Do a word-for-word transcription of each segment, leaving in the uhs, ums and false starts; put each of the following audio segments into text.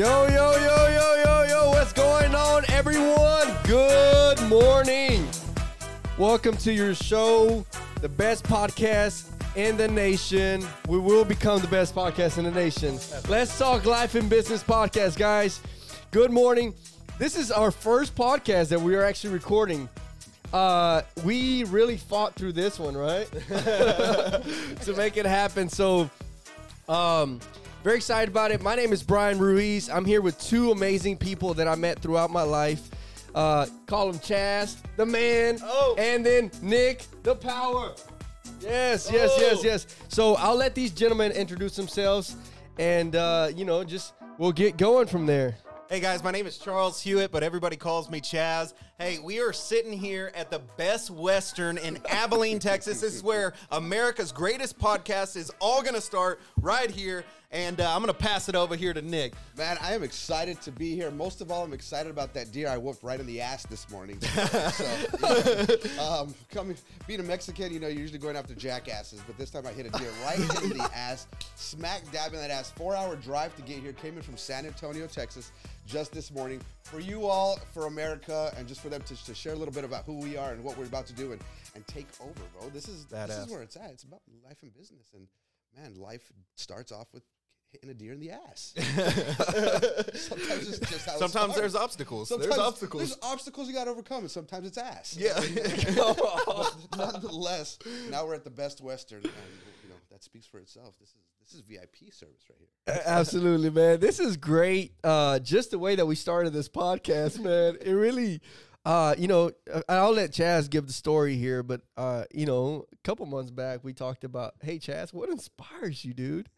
Yo, yo, yo, yo, yo, yo, what's going on, everyone? Good morning. Welcome to your show, the best podcast in the nation. We will become the best podcast in the nation. Let's Talk Life and Business Podcast, guys. Good morning. This is our first podcast that we are actually recording. Uh, we really fought through this one, right? To make it happen. So, um... very excited about it. My name is Brian Ruiz. I'm here with two amazing people that I met throughout my life. Uh, call him Chaz, the man, oh. and then Nick, the power. Yes, oh. yes, yes, yes. So I'll let these gentlemen introduce themselves, and uh, you know, just we'll get going from there. Hey guys, my name is Charles Hewitt, but everybody calls me Chaz. Hey, we are sitting here at the Best Western in Abilene, Texas. This is where America's greatest podcast is all going to start right here. And uh, I'm going to pass it over here to Nick. Man, I am excited to be here. Most of all, I'm excited about that deer I whooped right in the ass this morning. so, you know, um, coming, being a Mexican, you know, you're usually going after jackasses. But this time I hit a deer right in the ass, smack dab in that ass. Four-hour drive to get here. Came in from San Antonio, Texas, just this morning. For you all, for America, and just for them to, to share a little bit about who we are and what we're about to do and, and take over, bro. This is, this is where it's at. It's about life and business. And, man, life starts off with hitting a deer in the ass. sometimes it's just how sometimes there's obstacles. Sometimes there's obstacles. There's obstacles you got to overcome, and sometimes it's ass. Yeah. Nonetheless, now we're at the Best Western, and you know that speaks for itself. This is this is V I P service right here. Absolutely, man. This is great. Uh, just the way that we started this podcast, man. It really. Uh, you know, I'll let Chaz give the story here, but, uh, you know, a couple months back we talked about, hey, Chaz, what inspires you, dude?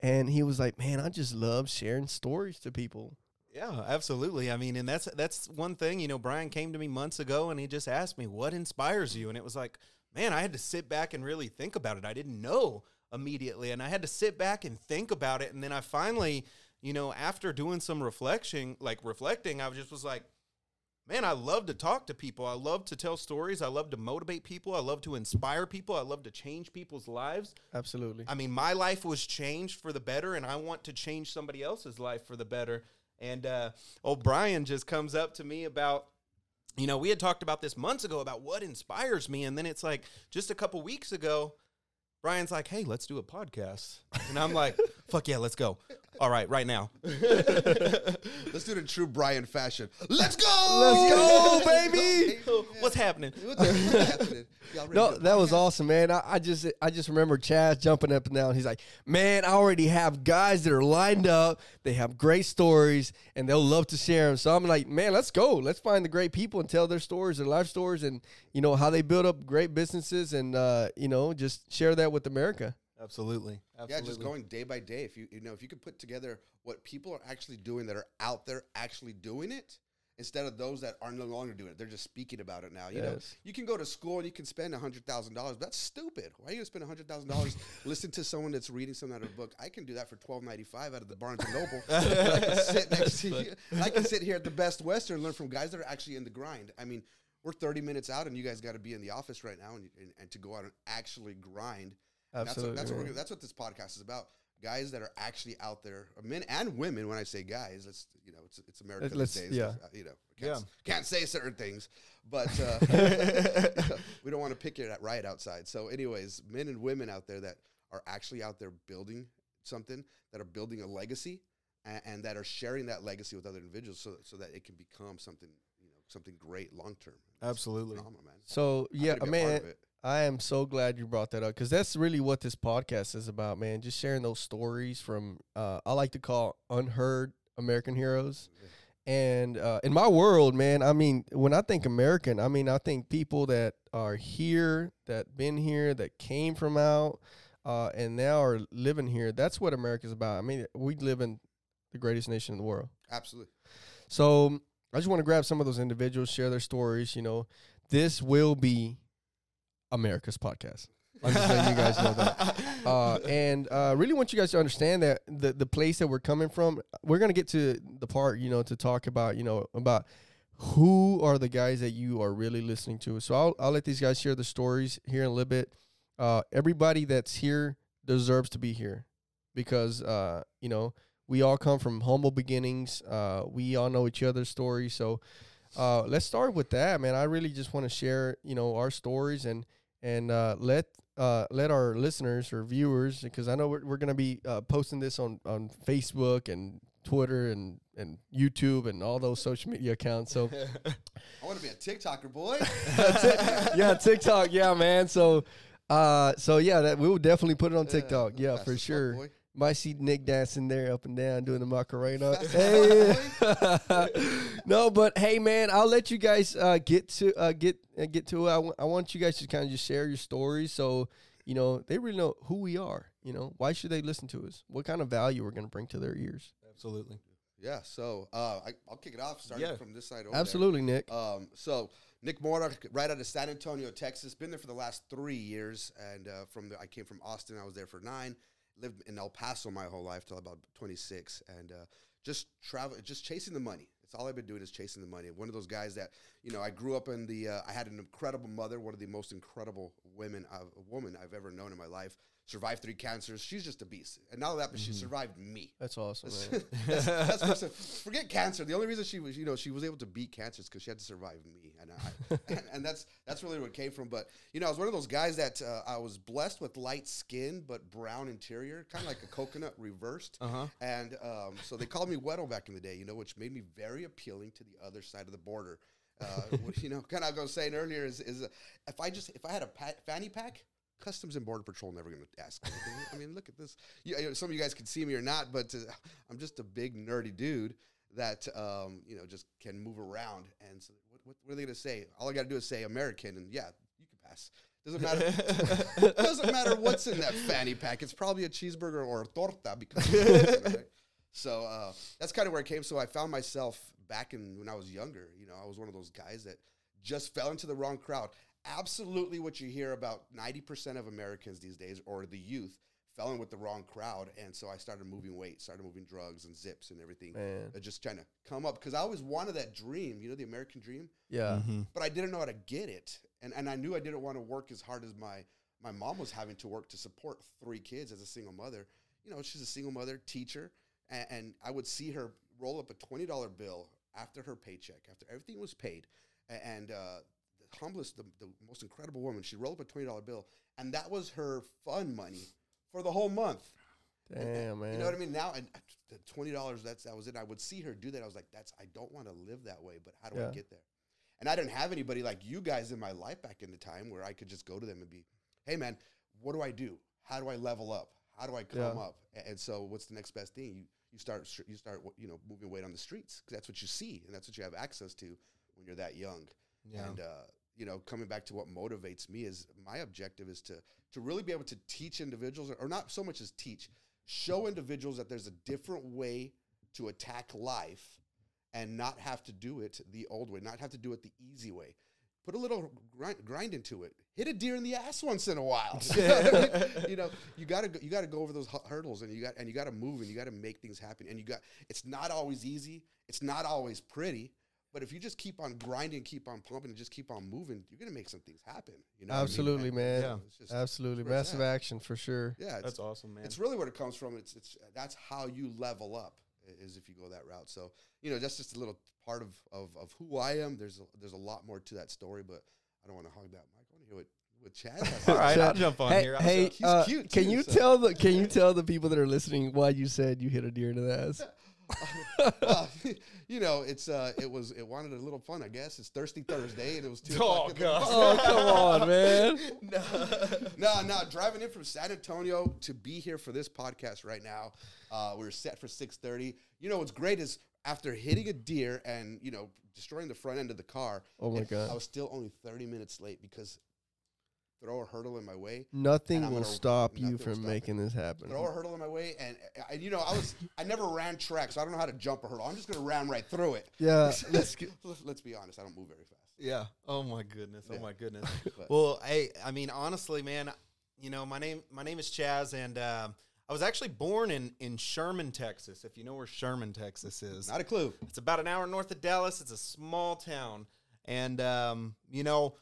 And he was like, man, I just love sharing stories to people. Yeah, absolutely. I mean, and that's that's one thing, you know, Brian came to me months ago and he just asked me, what inspires you? And it was like, man, I had to sit back and really think about it. I didn't know immediately, and I had to sit back and think about it. And then I finally, you know, after doing some reflection, like reflecting, I just was like, man, I love to talk to people. I love to tell stories. I love to motivate people. I love to inspire people. I love to change people's lives. Absolutely. I mean, my life was changed for the better, and I want to change somebody else's life for the better. And uh, old Brian just comes up to me about, you know, we had talked about this months ago about what inspires me, and then it's like just a couple weeks ago, Brian's like, hey, let's do a podcast. And I'm like, fuck yeah, let's go. All right, right now. Let's do it in true Brian fashion. Let's go! Let's go, baby! What's happening? What's happening? No, that was awesome, man. I, I just I just remember Chaz jumping up and down. He's like, man, I already have guys that are lined up. They have great stories, and they'll love to share them. So I'm like, man, let's go. Let's find the great people and tell their stories, their life stories, and, you know, how they build up great businesses and, uh, you know, just share that with America. Absolutely. Absolutely. Yeah, just going day by day. If you you know, if you could put together what people are actually doing that are out there actually doing it, instead of those that are no longer doing it, they're just speaking about it now. You yes. know, you can go to school and you can spend a hundred thousand dollars. That's stupid. Why are you gonna spend a hundred thousand dollars listening to someone that's reading something out of a book? I can do that for twelve ninety five out of the Barnes and Noble. I can sit next to you. I can sit here at the Best Western and learn from guys that are actually in the grind. I mean, we're thirty minutes out, and you guys got to be in the office right now, and and, and to go out and actually grind. Absolutely. That's what, that's, what we're, that's what this podcast is about. Guys that are actually out there, men and women. When I say guys, that's you know, it's it's America let's, these days. Yeah. You know, can't, yeah. can't say certain things, but uh, we don't want to pick it at riot outside. So, anyways, men and women out there that are actually out there building something, that are building a legacy, and, and that are sharing that legacy with other individuals, so so that it can become something, you know, something great long term. Absolutely, phenomenal, man. So I'm yeah, a man. I am so glad you brought that up, because that's really what this podcast is about, man. Just sharing those stories from, uh, I like to call unheard American heroes. Yeah. And uh, in my world, man, I mean, when I think American, I mean, I think people that are here, that been here, that came from out, uh, and now are living here. That's what America's about. I mean, we live in the greatest nation in the world. Absolutely. So I just want to grab some of those individuals, share their stories. You know, this will be America's podcast. I'm just letting you guys know that. Uh, and I uh, really want you guys to understand that the, the place that we're coming from, we're going to get to the part, you know, to talk about, you know, about who are the guys that you are really listening to. So I'll, I'll let these guys share the stories here in a little bit. Uh, everybody that's here deserves to be here because, uh, you know, We all come from humble beginnings. Uh, we all know each other's stories. So uh, let's start with that, man. I really just want to share, you know, our stories and and uh, let uh, let our listeners or viewers, because I know we're, we're going to be uh, posting this on, on Facebook and Twitter and, and YouTube and all those social media accounts. So I want to be a TikToker, boy. Yeah, TikTok. Yeah, man. So, uh, so yeah, that we will definitely put it on TikTok. Yeah, yeah, for sure. Boy. Might see Nick dancing there up and down doing the Macarena. Hey. No, but hey, man, I'll let you guys uh, get to uh, get uh, get to it. I, w- I want you guys to kind of just share your stories, so you know they really know who we are. You know, why should they listen to us? What kind of value we're going to bring to their ears? Absolutely. Yeah. So uh, I, I'll kick it off, starting yeah. from this side over. Absolutely, there. Nick. Um, so Nick Mordor, right out of San Antonio, Texas, been there for the last three years, and uh, from the, I came from Austin. I was there for nine. Lived in El Paso my whole life till about twenty-six, and uh, just travel, just chasing the money. It's all I've been doing is chasing the money. One of those guys that, you know, I grew up in the. Uh, I had an incredible mother, one of the most incredible women, uh, woman I've ever known in my life. Survived three cancers. She's just a beast, and not all that, but mm-hmm. she survived me. That's awesome. Right? that's, that's, that's, forget cancer. The only reason she was, you know, she was able to beat cancer is because she had to survive me, and I, and, and that's that's really where it came from. But you know, I was one of those guys that uh, I was blessed with light skin but brown interior, kind of like a coconut reversed. Uh-huh. And um, so they called me Weddle back in the day, you know, which made me very appealing to the other side of the border. Uh, what, you know, kind of I was saying earlier is is uh, if I just if I had a pa- fanny pack. Customs and Border Patrol never going to ask anything. I mean, look at this. You, you know, some of you guys can see me or not, but uh, I'm just a big nerdy dude that um, you know just can move around. And so, what, what, what are they going to say? All I got to do is say American, and yeah, you can pass. Doesn't matter. Doesn't matter what's in that fanny pack. It's probably a cheeseburger or a torta because. Right? So uh, that's kind of where it came. So I found myself back in when I was younger. You know, I was one of those guys that just fell into the wrong crowd. Absolutely what you hear about ninety percent of Americans these days, or the youth, fell in with the wrong crowd. And so I started moving weight, started moving drugs and zips and everything. Uh, just trying to come up. Because I always wanted that dream, you know, the American dream. Yeah. Mm-hmm. But I didn't know how to get it. And and I knew I didn't want to work as hard as my, my mom was having to work to support three kids as a single mother. You know, she's a single mother, teacher. And, and I would see her roll up a twenty dollar bill after her paycheck, after everything was paid. And, uh, humblest, the, the most incredible woman. She rolled up a twenty dollar bill, and that was her fun money for the whole month. Damn, and, man. You know what I mean? Now, and the twenty dollars, that's, that was it. I would see her do that. I was like, that's, I don't want to live that way, but how do yeah. I get there? And I didn't have anybody like you guys in my life back in the time where I could just go to them and be, hey, man, what do I do? How do I level up? How do I come yeah. up? And, and so what's the next best thing? You you start, you start you know, moving weight on the streets because that's what you see, and that's what you have access to when you're that young. Yeah. And, uh, you know, coming back to what motivates me is my objective is to, to really be able to teach individuals, or, or not so much as teach, show individuals that there's a different way to attack life and not have to do it the old way, not have to do it the easy way. Put a little grind, grind into it. Hit a deer in the ass once in a while. You know, you gotta go, you gotta go over those hurdles, and you got and you gotta move, and you gotta make things happen. And you got it's not always easy. It's not always pretty. But if you just keep on grinding, keep on pumping, and just keep on moving, you're going to make some things happen. You know Absolutely, I mean? man. Yeah. It's just Absolutely. Massive action for sure. Yeah. That's awesome, man. It's really where it comes from. It's it's That's how you level up, is if you go that route. So, you know, that's just a little part of, of, of who I am. There's a, there's a lot more to that story, but I don't want to hog that mic. I want to hear what, what Chad has. All right, I'll jump on hey, here. I'll hey, jump. He's uh, cute, can, too, you so. tell the, can you tell the people that are listening why you said you hit a deer in the ass? Well, you know, it's uh, it was it wanted a little fun, I guess. It's Thirsty Thursday, and it was two. Oh, God. Oh, come on, man! No, no, no. Driving in from San Antonio to be here for this podcast right now. Uh, we were set for six thirty. You know what's great is after hitting a deer and you know destroying the front end of the car. Oh my God! I was still only thirty minutes late because. Throw a hurdle in my way. Nothing will stop you from making this happen. Throw a hurdle in my way, and, and you know, I was I never ran track, so I don't know how to jump a hurdle. I'm just gonna ram right through it. Yeah, let's let's be honest. I don't move very fast. Yeah. Oh my goodness. Yeah. Oh my goodness. Well, I I mean, honestly, man, you know, my name my name is Chaz, and um, I was actually born in in Sherman, Texas. If you know where Sherman, Texas is, not a clue. It's about an hour north of Dallas. It's a small town, and um, you know.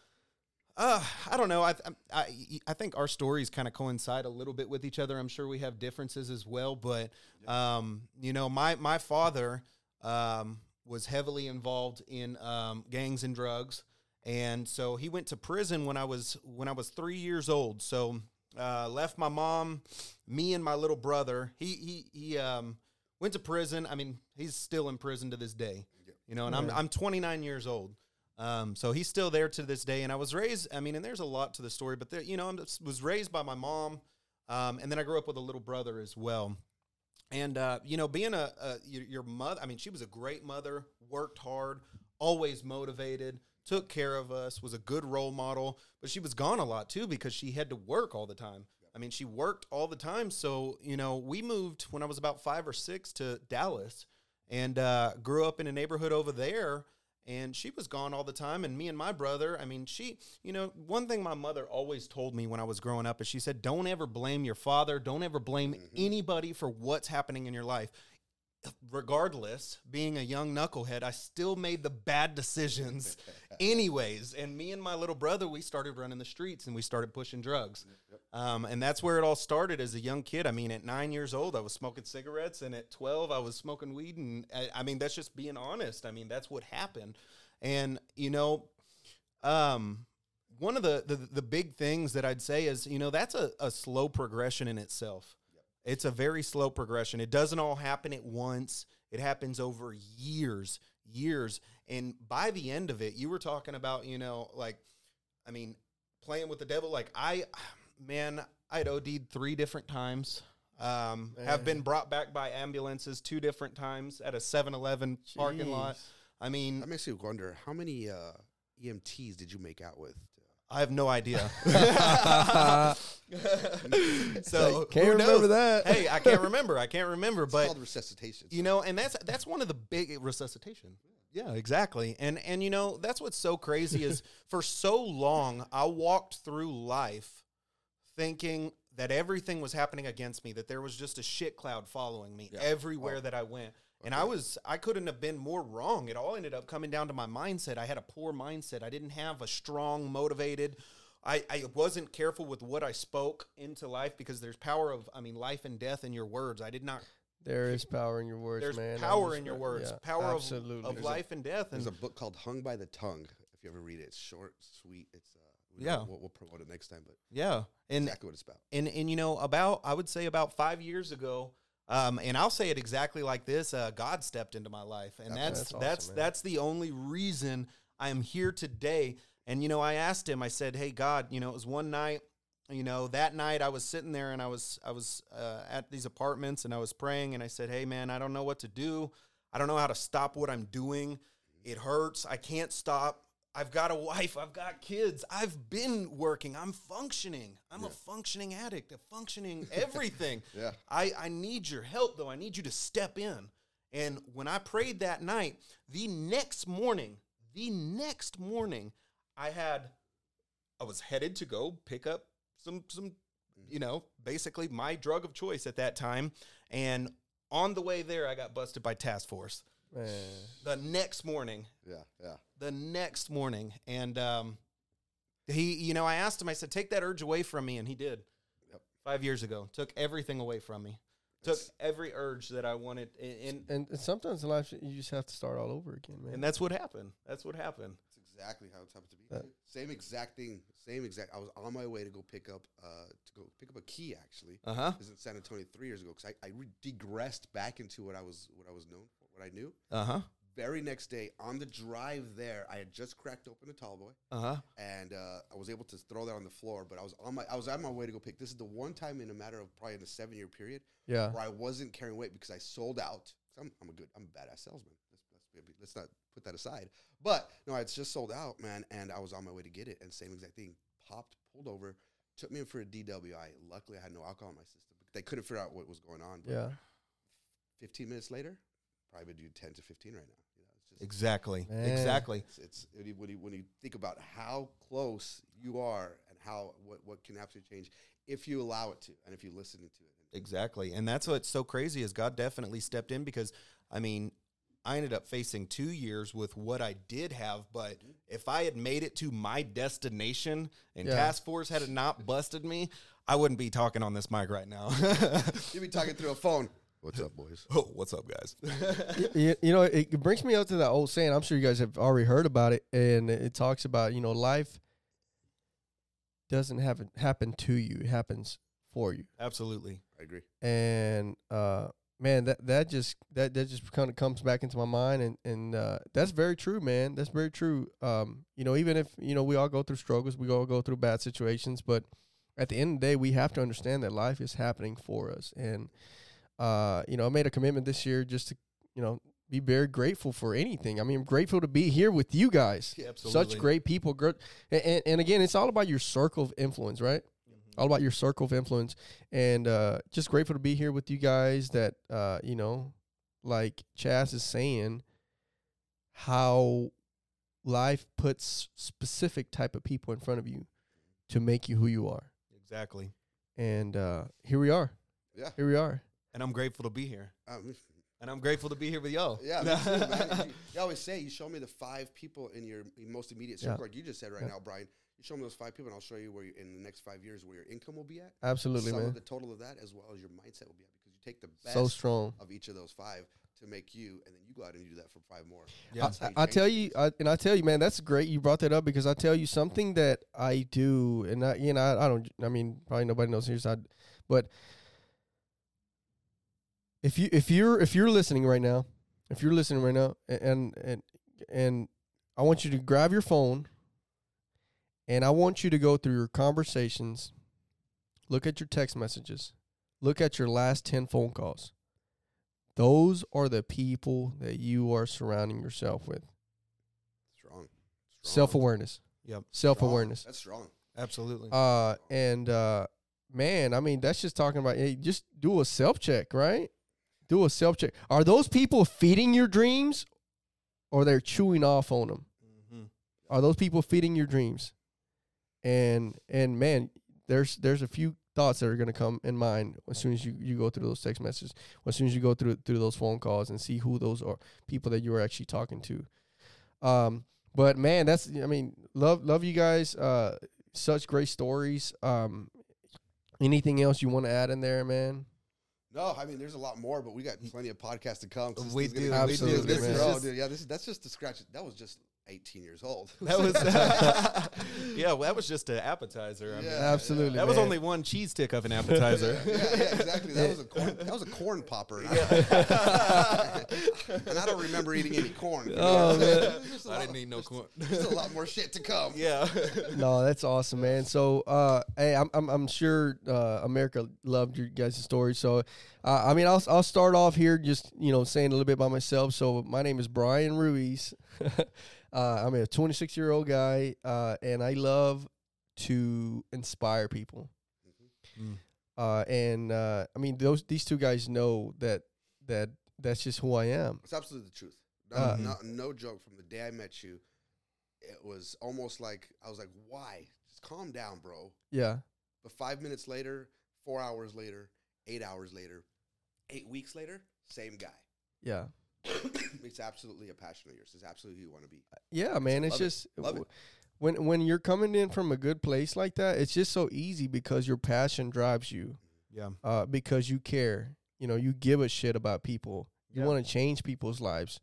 Uh, I don't know. I I I think our stories kind of coincide a little bit with each other. I'm sure we have differences as well, but um, you know, my my father um was heavily involved in um gangs and drugs, and so he went to prison when I was when I was three years old. So uh, left my mom, me, and my little brother. He he he um went to prison. I mean, he's still in prison to this day. You know, and I'm I'm twenty-nine years old. Um, so he's still there to this day. And I was raised, I mean, and there's a lot to the story, but there, you know, I was raised by my mom. Um, and then I grew up with a little brother as well. And, uh, you know, being a, a your, your mother, I mean, she was a great mother, worked hard, always motivated, took care of us, was a good role model, but she was gone a lot too, because she had to work all the time. I mean, she worked all the time. So, you know, we moved when I was about five or six to Dallas, and, uh, grew up in a neighborhood over there. And she was gone all the time. And me and my brother, I mean, she, you know, one thing my mother always told me when I was growing up is she said, don't ever blame your father. Don't ever blame mm-hmm. anybody for what's happening in your life. Regardless, being a young knucklehead, I still made the bad decisions anyways. And me and my little brother, we started running the streets and we started pushing drugs. Yep. Um, and that's where it all started as a young kid. I mean, at nine years old, I was smoking cigarettes, and at twelve, I was smoking weed. And I, I mean, that's just being honest. I mean, that's what happened. And, you know, um, one of the, the, the big things that I'd say is, you know, that's a, a slow progression in itself. It's a very slow progression. It doesn't all happen at once. It happens over years, years. And by the end of it, you were talking about, you know, like, I mean, playing with the devil. Like I, man, I'd O D'd three different times. Um, have been brought back by ambulances two different times at a seven eleven parking lot. I mean. That makes you wonder, how many uh, E M Ts did you make out with? I have no idea. So like, can't remember that. Hey, I can't remember. I can't remember. It's but called resuscitation. You know, and that's that's one of the big resuscitation. Yeah, exactly. And and you know, that's what's so crazy is for so long I walked through life thinking that everything was happening against me, that there was just a shit cloud following me yeah. everywhere oh. that I went. And I was, I couldn't have been more wrong. It all ended up coming down to my mindset. I had a poor mindset. I didn't have a strong, motivated, I, I wasn't careful with what I spoke into life, because there's power of, I mean, life and death in your words. I did not. There is power in your words, there's man. There's power in your words. Yeah, power absolutely. of, of life a, and death. And there's a book called Hung by the Tongue. If you ever read it, it's short, sweet. It's, uh, we yeah. We'll, we'll promote it next time, but yeah. And exactly what it's about. And, and, you know, about, I would say about five years ago, Um, and I'll say it exactly like this, uh, God stepped into my life, and that's, that's, that's, awesome, that's, that's the only reason I am here today. And, you know, I asked him, I said, hey, God, you know, it was one night, you know, that night I was sitting there and I was, I was, uh, at these apartments and I was praying, and I said, hey man, I don't know what to do. I don't know how to stop what I'm doing. It hurts. I can't stop. I've got a wife. I've got kids. I've been working. I'm functioning. I'm yeah. a functioning addict, a functioning everything. yeah. I, I need your help, though. I need you to step in. And when I prayed that night, the next morning, the next morning, I had, I was headed to go pick up some, some, you know, basically my drug of choice at that time. And on the way there, I got busted by task force. Man. The next morning. Yeah, yeah. The next morning. And um, he, you know, I asked him, I said, take that urge away from me. And he did. Yep. Five years ago. Took everything away from me. Took it's, every urge that I wanted. In, in and sometimes in life, you just have to start all over again, man. And that's what happened. That's what happened. That's exactly how it's happened to me. That. Same exact thing. Same exact. I was on my way to go pick up, uh, to go pick up a key, actually. Uh-huh. This is in San Antonio three years ago. Because I, I re- degressed back into what I was, what I was known for. What I knew. Uh-huh. Very next day, on the drive there, I had just cracked open a tall boy. Uh-huh. And uh, I was able to throw that on the floor, but I was on my I was on my way to go pick. This is the one time in a matter of probably in a seven year period yeah. where I wasn't carrying weight because I sold out. I'm, I'm a good, I'm a badass salesman. Let's, let's not put that aside. But no, I had just sold out, man, and I was on my way to get it. And same exact thing, popped, pulled over, took me in for a D W I. Luckily, I had no alcohol in my system. They couldn't figure out what was going on. But yeah. fifteen minutes later, probably do ten to fifteen right now. You know, it's just exactly. Man. Exactly. It's, it's when, you, when you think about how close you are and how what, what can absolutely change if you allow it to and if you listen to it. Exactly. And that's what's so crazy is God definitely stepped in because, I mean, I ended up facing two years with what I did have, but if I had made it to my destination and yeah. Task Force had it not busted me, I wouldn't be talking on this mic right now. You'd be talking through a phone. What's up, boys? Oh, what's up, guys? you, you know, it brings me up to that old saying. I'm sure you guys have already heard about it, and it talks about, you know, life doesn't happen, happen to you. It happens for you. Absolutely. I agree. And, uh, man, that, that just that, that just kind of comes back into my mind, and and uh, that's very true, man. That's very true. Um, you know, even if you know we all go through struggles, we all go through bad situations, but at the end of the day, we have to understand that life is happening for us. And uh, you know, I made a commitment this year just to you know be very grateful for anything. I mean, I'm grateful to be here with you guys. Yeah, absolutely. Such great people. Gr- and, and and again, it's all about your circle of influence, right? All about your circle of influence, and uh, just grateful to be here with you guys that, uh, you know, like Chaz is saying, how life puts specific type of people in front of you to make you who you are. Exactly. And uh, here we are. Yeah. Here we are. And I'm grateful to be here. Um, and I'm grateful to be here with y'all. Yeah. Me too, man. You, you always say, you show me the five people in your most immediate circle, yeah. like you just said right yeah. now, Brian. You show me those five people, and I'll show you where you, in the next five years where your income will be at. Absolutely, Some man. Of the total of that, as well as your mindset will be at, because you take the best so strong. Of each of those five to make you, and then you go out and you do that for five more. Yeah, I, I, I tell you, I, and I tell you, man, that's great. You brought that up because I tell you something that I do, and I, you know, I, I don't. I mean, probably nobody knows here, so but if you, if you're, if you're listening right now, if you're listening right now, and and and I want you to grab your phone. And I want you to go through your conversations, look at your text messages, look at your last ten phone calls. Those are the people that you are surrounding yourself with. Strong. Strong. Self-awareness. Yep. Self-awareness. Strong. That's strong. Absolutely. Uh, and, uh, man, I mean, that's just talking about, hey, just do a self-check, right? Do a self-check. Are those people feeding your dreams or they're chewing off on them? Mm-hmm. Are those people feeding your dreams? And, and man, there's there's a few thoughts that are going to come in mind as soon as you, you go through those text messages, as soon as you go through through those phone calls and see who those are, people that you are actually talking to. Um, but, man, that's, I mean, love love you guys. Uh, such great stories. Um, anything else you want to add in there, man? No, I mean, there's a lot more, but we got plenty of podcasts to come. We do. Gonna, absolutely, we do. This man. Is just, oh, dude, yeah, this, that's just the scratch. That was just... eighteen years old. That was, uh, yeah, well, that was just an appetizer. I yeah, mean, absolutely. That man. Was only one cheese stick of an appetizer. yeah, yeah, yeah, exactly. That was a corn, that was a corn popper. Yeah. And I don't remember eating any corn. Oh, man. I lot, didn't eat no there's, corn. There's a lot more shit to come. Yeah. No, that's awesome, man. So, uh, hey, I'm, I'm, I'm sure uh, America loved your guys' story. So, uh, I mean, I'll, I'll start off here just, you know, saying a little bit about myself. So, my name is Brian Ruiz. Uh, I'm a twenty-six-year-old guy, uh, and I love to inspire people. Mm-hmm. Mm. Uh, and, uh, I mean, those these two guys know that that that's just who I am. It's absolutely the truth. No, uh, no, no joke. From the day I met you, it was almost like, I was like, why? Just calm down, bro. Yeah. But five minutes later, four hours later, eight hours later, eight weeks later, same guy. Yeah. It's absolutely a passion of yours. It's absolutely who you want to be. Yeah, man. It's just it. when when you're coming in from a good place like that, it's just so easy because your passion drives you. Yeah. Uh, because you care. You know, you give a shit about people. You yeah. want to change people's lives.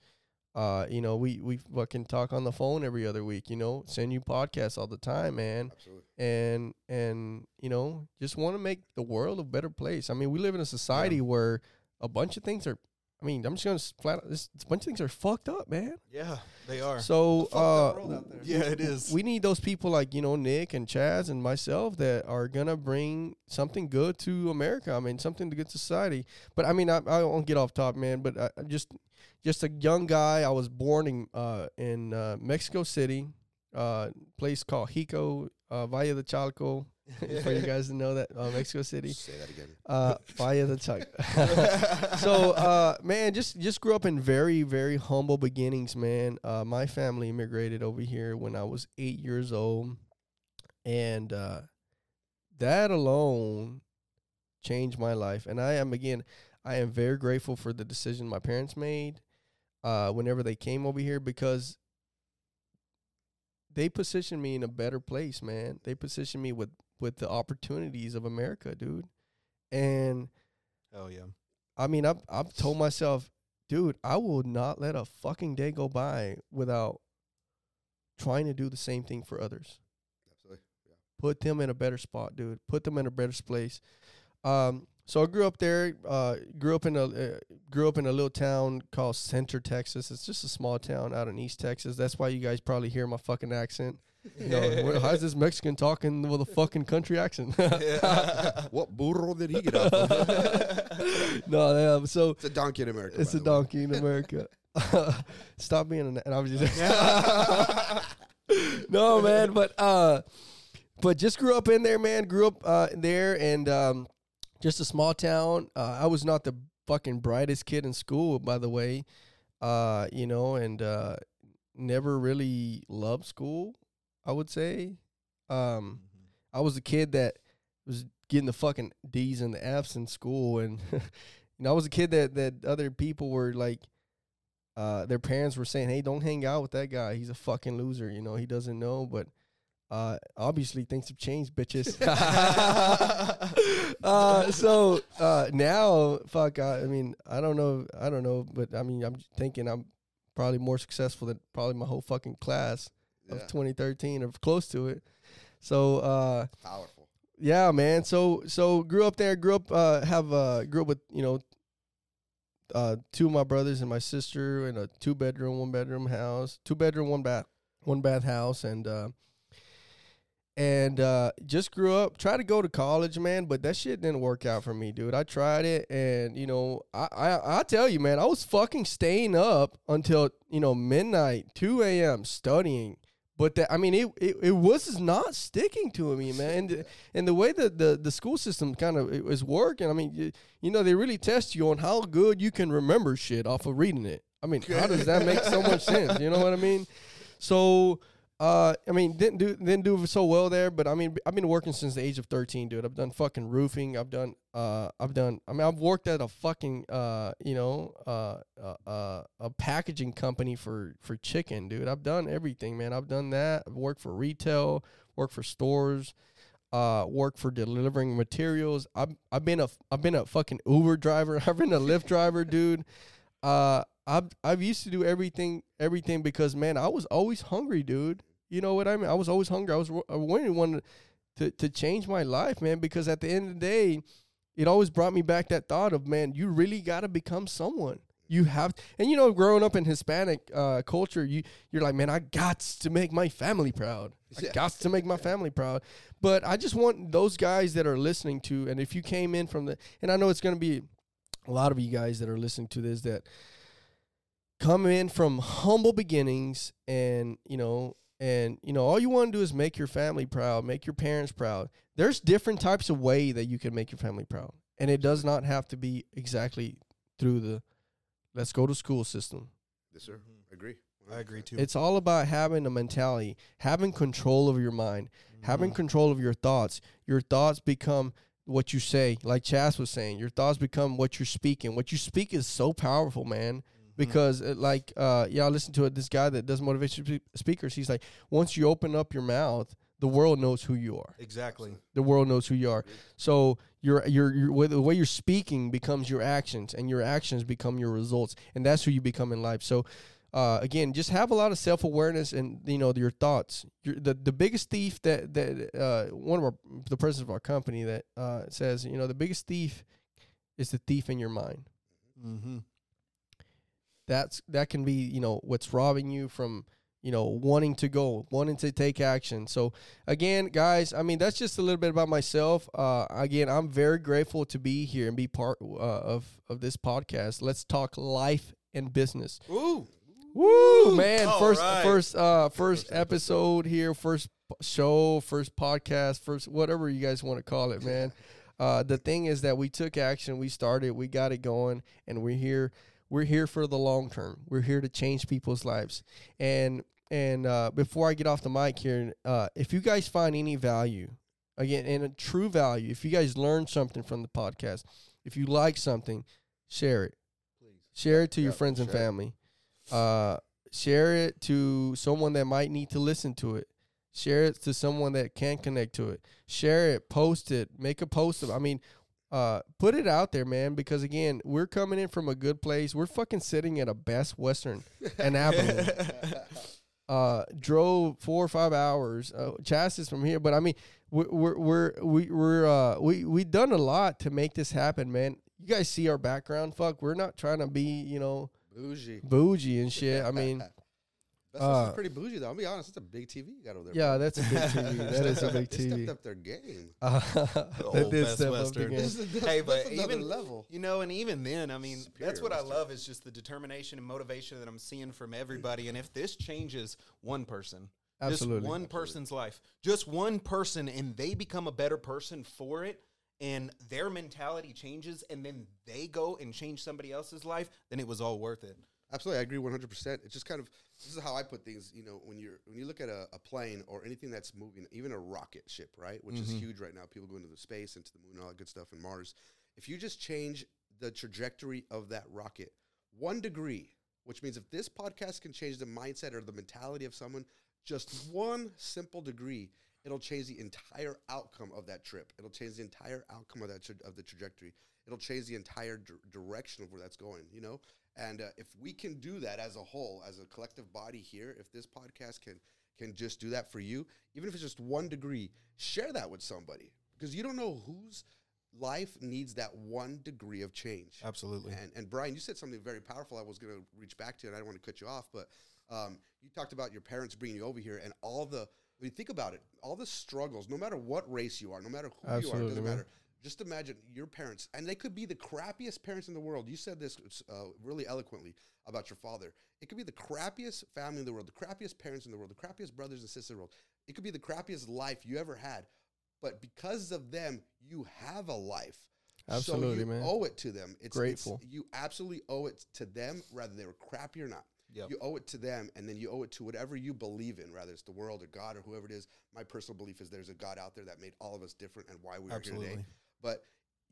Uh, you know, we we fucking talk on the phone every other week. You know, send you podcasts all the time, man. Absolutely. And and you know, just want to make the world a better place. I mean, we live in a society yeah. where a bunch of things are. I mean, I'm just going to flat out, this bunch of things are fucked up, man. Yeah, they are. So, the uh, world out there. Yeah, it is. We need those people like, you know, Nick and Chaz and myself that are going to bring something good to America. I mean, something to good society. But, I mean, I, I won't get off top, man, but I, I'm just just a young guy. I was born in uh, in uh, Mexico City, a uh, place called Hico, uh, Valle de Chalco. For you guys to know that uh, Mexico City. Say that again. Uh, Valle de Chalco. So, uh, man, just just grew up in very, very humble beginnings, man. Uh, my family immigrated over here when I was eight years old, and uh, that alone changed my life. And I am again, I am very grateful for the decision my parents made. uh, whenever they came over here, because they positioned me in a better place, man. They positioned me with, with the opportunities of America, dude. And oh yeah, I mean, I've, I've told myself, dude, I will not let a fucking day go by without trying to do the same thing for others. Absolutely. Yeah. Put them in a better spot, dude. Put them in a better place. Um, so I grew up there, uh, grew up in a, uh, grew up in a little town called Center, Texas. It's just a small town out in East Texas. That's why you guys probably hear my fucking accent. You know, how's this Mexican talking with a fucking country accent? What burro did he get off of? No, yeah, so it's a donkey in America. It's a donkey way. in America. Stop being an, and I was just no, man, but uh, but just grew up in there, man. Grew up uh, there, and um, just a small town. Uh, I was not the fucking brightest kid in school, by the way. Uh, you know, and uh, never really loved school, I would say. Um, mm-hmm. I was a kid that was getting the fucking D's and the F's in school. And you know, I was a kid that, that other people were like, uh, their parents were saying, hey, don't hang out with that guy. He's a fucking loser. You know, he doesn't know. But uh, obviously things have changed, bitches. uh, so uh, now, fuck, I, I mean, I don't know. I don't know. But I mean, I'm thinking I'm probably more successful than probably my whole fucking class. Of twenty thirteen or close to it. So uh powerful. Yeah, man. So so grew up there, grew up uh have uh grew up with, you know, uh two of my brothers and my sister in a two bedroom, one bedroom house, two bedroom, one bath one bath house, and uh and uh just grew up, tried to go to college, man, but that shit didn't work out for me, dude. I tried it, and you know, I I, I tell you, man, I was fucking staying up until, you know, midnight, two A M studying. But that, I mean, it, it, it was not sticking to me, man. And, and the way that the, the school system kind of is working, I mean, you, you know, they really test you on how good you can remember shit off of reading it. I mean, how does that make so much sense? You know what I mean? So, uh, I mean, didn't do didn't do so well there. But I mean, I've been working since the age of thirteen, dude. I've done fucking roofing. I've done, uh, I've done. I mean, I've worked at a fucking, uh, you know, uh, uh, uh, a packaging company for for chicken, dude. I've done everything, man. I've done that. I've worked for retail, worked for stores, uh, worked for delivering materials. I've I've been a I've been a fucking Uber driver. I've been a Lyft driver, dude. Uh, I've I've used to do everything everything because, man, I was always hungry, dude. You know what I mean? I was always hungry. I was I wanted one to to change my life, man, because at the end of the day, it always brought me back that thought of, man, you really got to become someone. You have, and you know, growing up in Hispanic uh, culture, you you're like, man, I got to make my family proud. I yeah. got to make my family proud. But I just want those guys that are listening to, and if you came in from the, and I know it's going to be a lot of you guys that are listening to this that come in from humble beginnings, and you know. And, you know, all you want to do is make your family proud, make your parents proud. There's different types of way that you can make your family proud. And it does not have to be exactly through the let's go to school system. Yes, sir. I agree. I agree, too. It's all about having a mentality, having control of your mind, mm-hmm. having control of your thoughts. Your thoughts become what you say. Like Chas was saying, your thoughts become what you're speaking. What you speak is so powerful, man. Because, it, like, uh, yeah, I listened to it, this guy that does motivational speakers, he's like, once you open up your mouth, the world knows who you are. Exactly. The world knows who you are. So your your, your the way you're speaking becomes your actions, and your actions become your results, and that's who you become in life. So, uh, again, just have a lot of self-awareness and, you know, your thoughts. You're the, the biggest thief that, that uh, one of our, the president of our company that uh, says, you know, the biggest thief is the thief in your mind. Mm-hmm. That's that can be, you know, what's robbing you from, you know, wanting to go, wanting to take action. So, again, guys, I mean, that's just a little bit about myself. Uh, again, I'm very grateful to be here and be part uh, of, of this podcast. Let's talk life and business. Ooh. Woo, man. All first right. first, uh, first episode here, first show, first podcast, first whatever you guys want to call it, man. Uh, the thing is that we took action. We started. We got it going, and we're here. We're here for the long term. We're here to change people's lives. And and uh, before I get off the mic here, uh, if you guys find any value, again, and a true value, if you guys learn something from the podcast, if you like something, share it. Please share it to yeah, your friends and family. Uh, share it to someone that might need to listen to it. Share it to someone that can connect to it. Share it, post it, make a post of it. I mean, uh, put it out there, man, because, again, we're coming in from a good place. We're fucking sitting at a Best Western in Abilene. Uh, drove four or five hours. Uh, Chas is from here, but I mean, we're we're we're we, we're uh, we we done a lot to make this happen, man. You guys see our background. Fuck, we're not trying to be, you know, bougie, bougie and shit. I mean, that's uh, pretty bougie though. I'll be honest, it's a big T V you got over there. Yeah, bro. That's a big T V. That is a big T V. They stepped up their game. Uh, the old Best Western. Hey, but even level, you know, and even then, I mean, Superior that's what Western. I love is just the determination and motivation that I'm seeing from everybody. And if this changes one person, absolutely, just one absolutely. person's life, just one person, and they become a better person for it, and their mentality changes, and then they go and change somebody else's life, then it was all worth it. Absolutely, I agree one hundred percent. It's just kind of, this is how I put things, you know, when you're when you look at a, a plane or anything that's moving, even a rocket ship, right, which mm-hmm. is huge right now, people going into the space, into the moon, and all that good stuff, and Mars. If you just change the trajectory of that rocket one degree, which means if this podcast can change the mindset or the mentality of someone, just one simple degree, it'll change the entire outcome of that trip. It'll change the entire outcome of that tra- of the trajectory. It'll change the entire d- direction of where that's going, you know? And uh, if we can do that as a whole, as a collective body here, if this podcast can can just do that for you, even if it's just one degree, share that with somebody. Because you don't know whose life needs that one degree of change. Absolutely. And, and Brian, you said something very powerful I was going to reach back to, and I don't want to cut you off, but um, you talked about your parents bringing you over here and all the, I mean, think about it, all the struggles, no matter what race you are, no matter who Absolutely, you are, it doesn't man. matter. Just imagine your parents, and they could be the crappiest parents in the world. You said this uh, really eloquently about your father. It could be the crappiest family in the world, the crappiest parents in the world, the crappiest brothers and sisters in the world. It could be the crappiest life you ever had. But because of them, you have a life. Absolutely, so you man. owe it to them. It's grateful. It's, you absolutely owe it to them, whether they were crappy or not. Yep. You owe it to them, and then you owe it to whatever you believe in, whether it's the world or God or whoever it is. My personal belief is there's a God out there that made all of us different and why we absolutely. are here today. But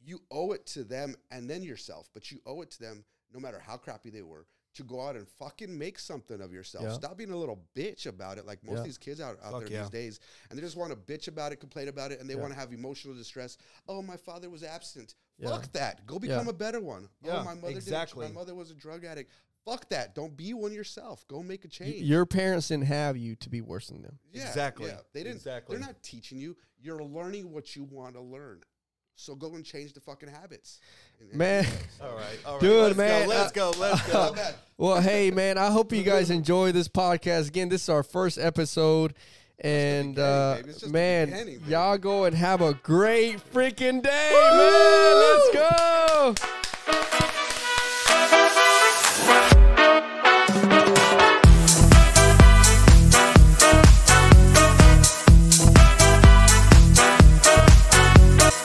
you owe it to them and then yourself, but you owe it to them, no matter how crappy they were, to go out and fucking make something of yourself. Yeah. Stop being a little bitch about it. Like most yeah. of these kids out, out there yeah. these days, and they just want to bitch about it, complain about it, and they yeah. want to have emotional distress. Oh, my father was absent. Yeah. Fuck that. Go become yeah. a better one. Yeah, oh, my mother exactly. did. My mother was a drug addict. Fuck that. Don't be one yourself. Go make a change. Y- your parents didn't have you to be worse than them. Yeah, exactly. Yeah. They didn't. Exactly. They're not teaching you. You're learning what you want to learn. So go and change the fucking habits. And, and man. All right. All right. Dude, let's man. Go, let's uh, go. Let's go. Uh, uh, well, hey, man, I hope you guys enjoy this podcast. Again, this is our first episode. And, uh, man, y'all go and have a great freaking day, Woo! man. Let's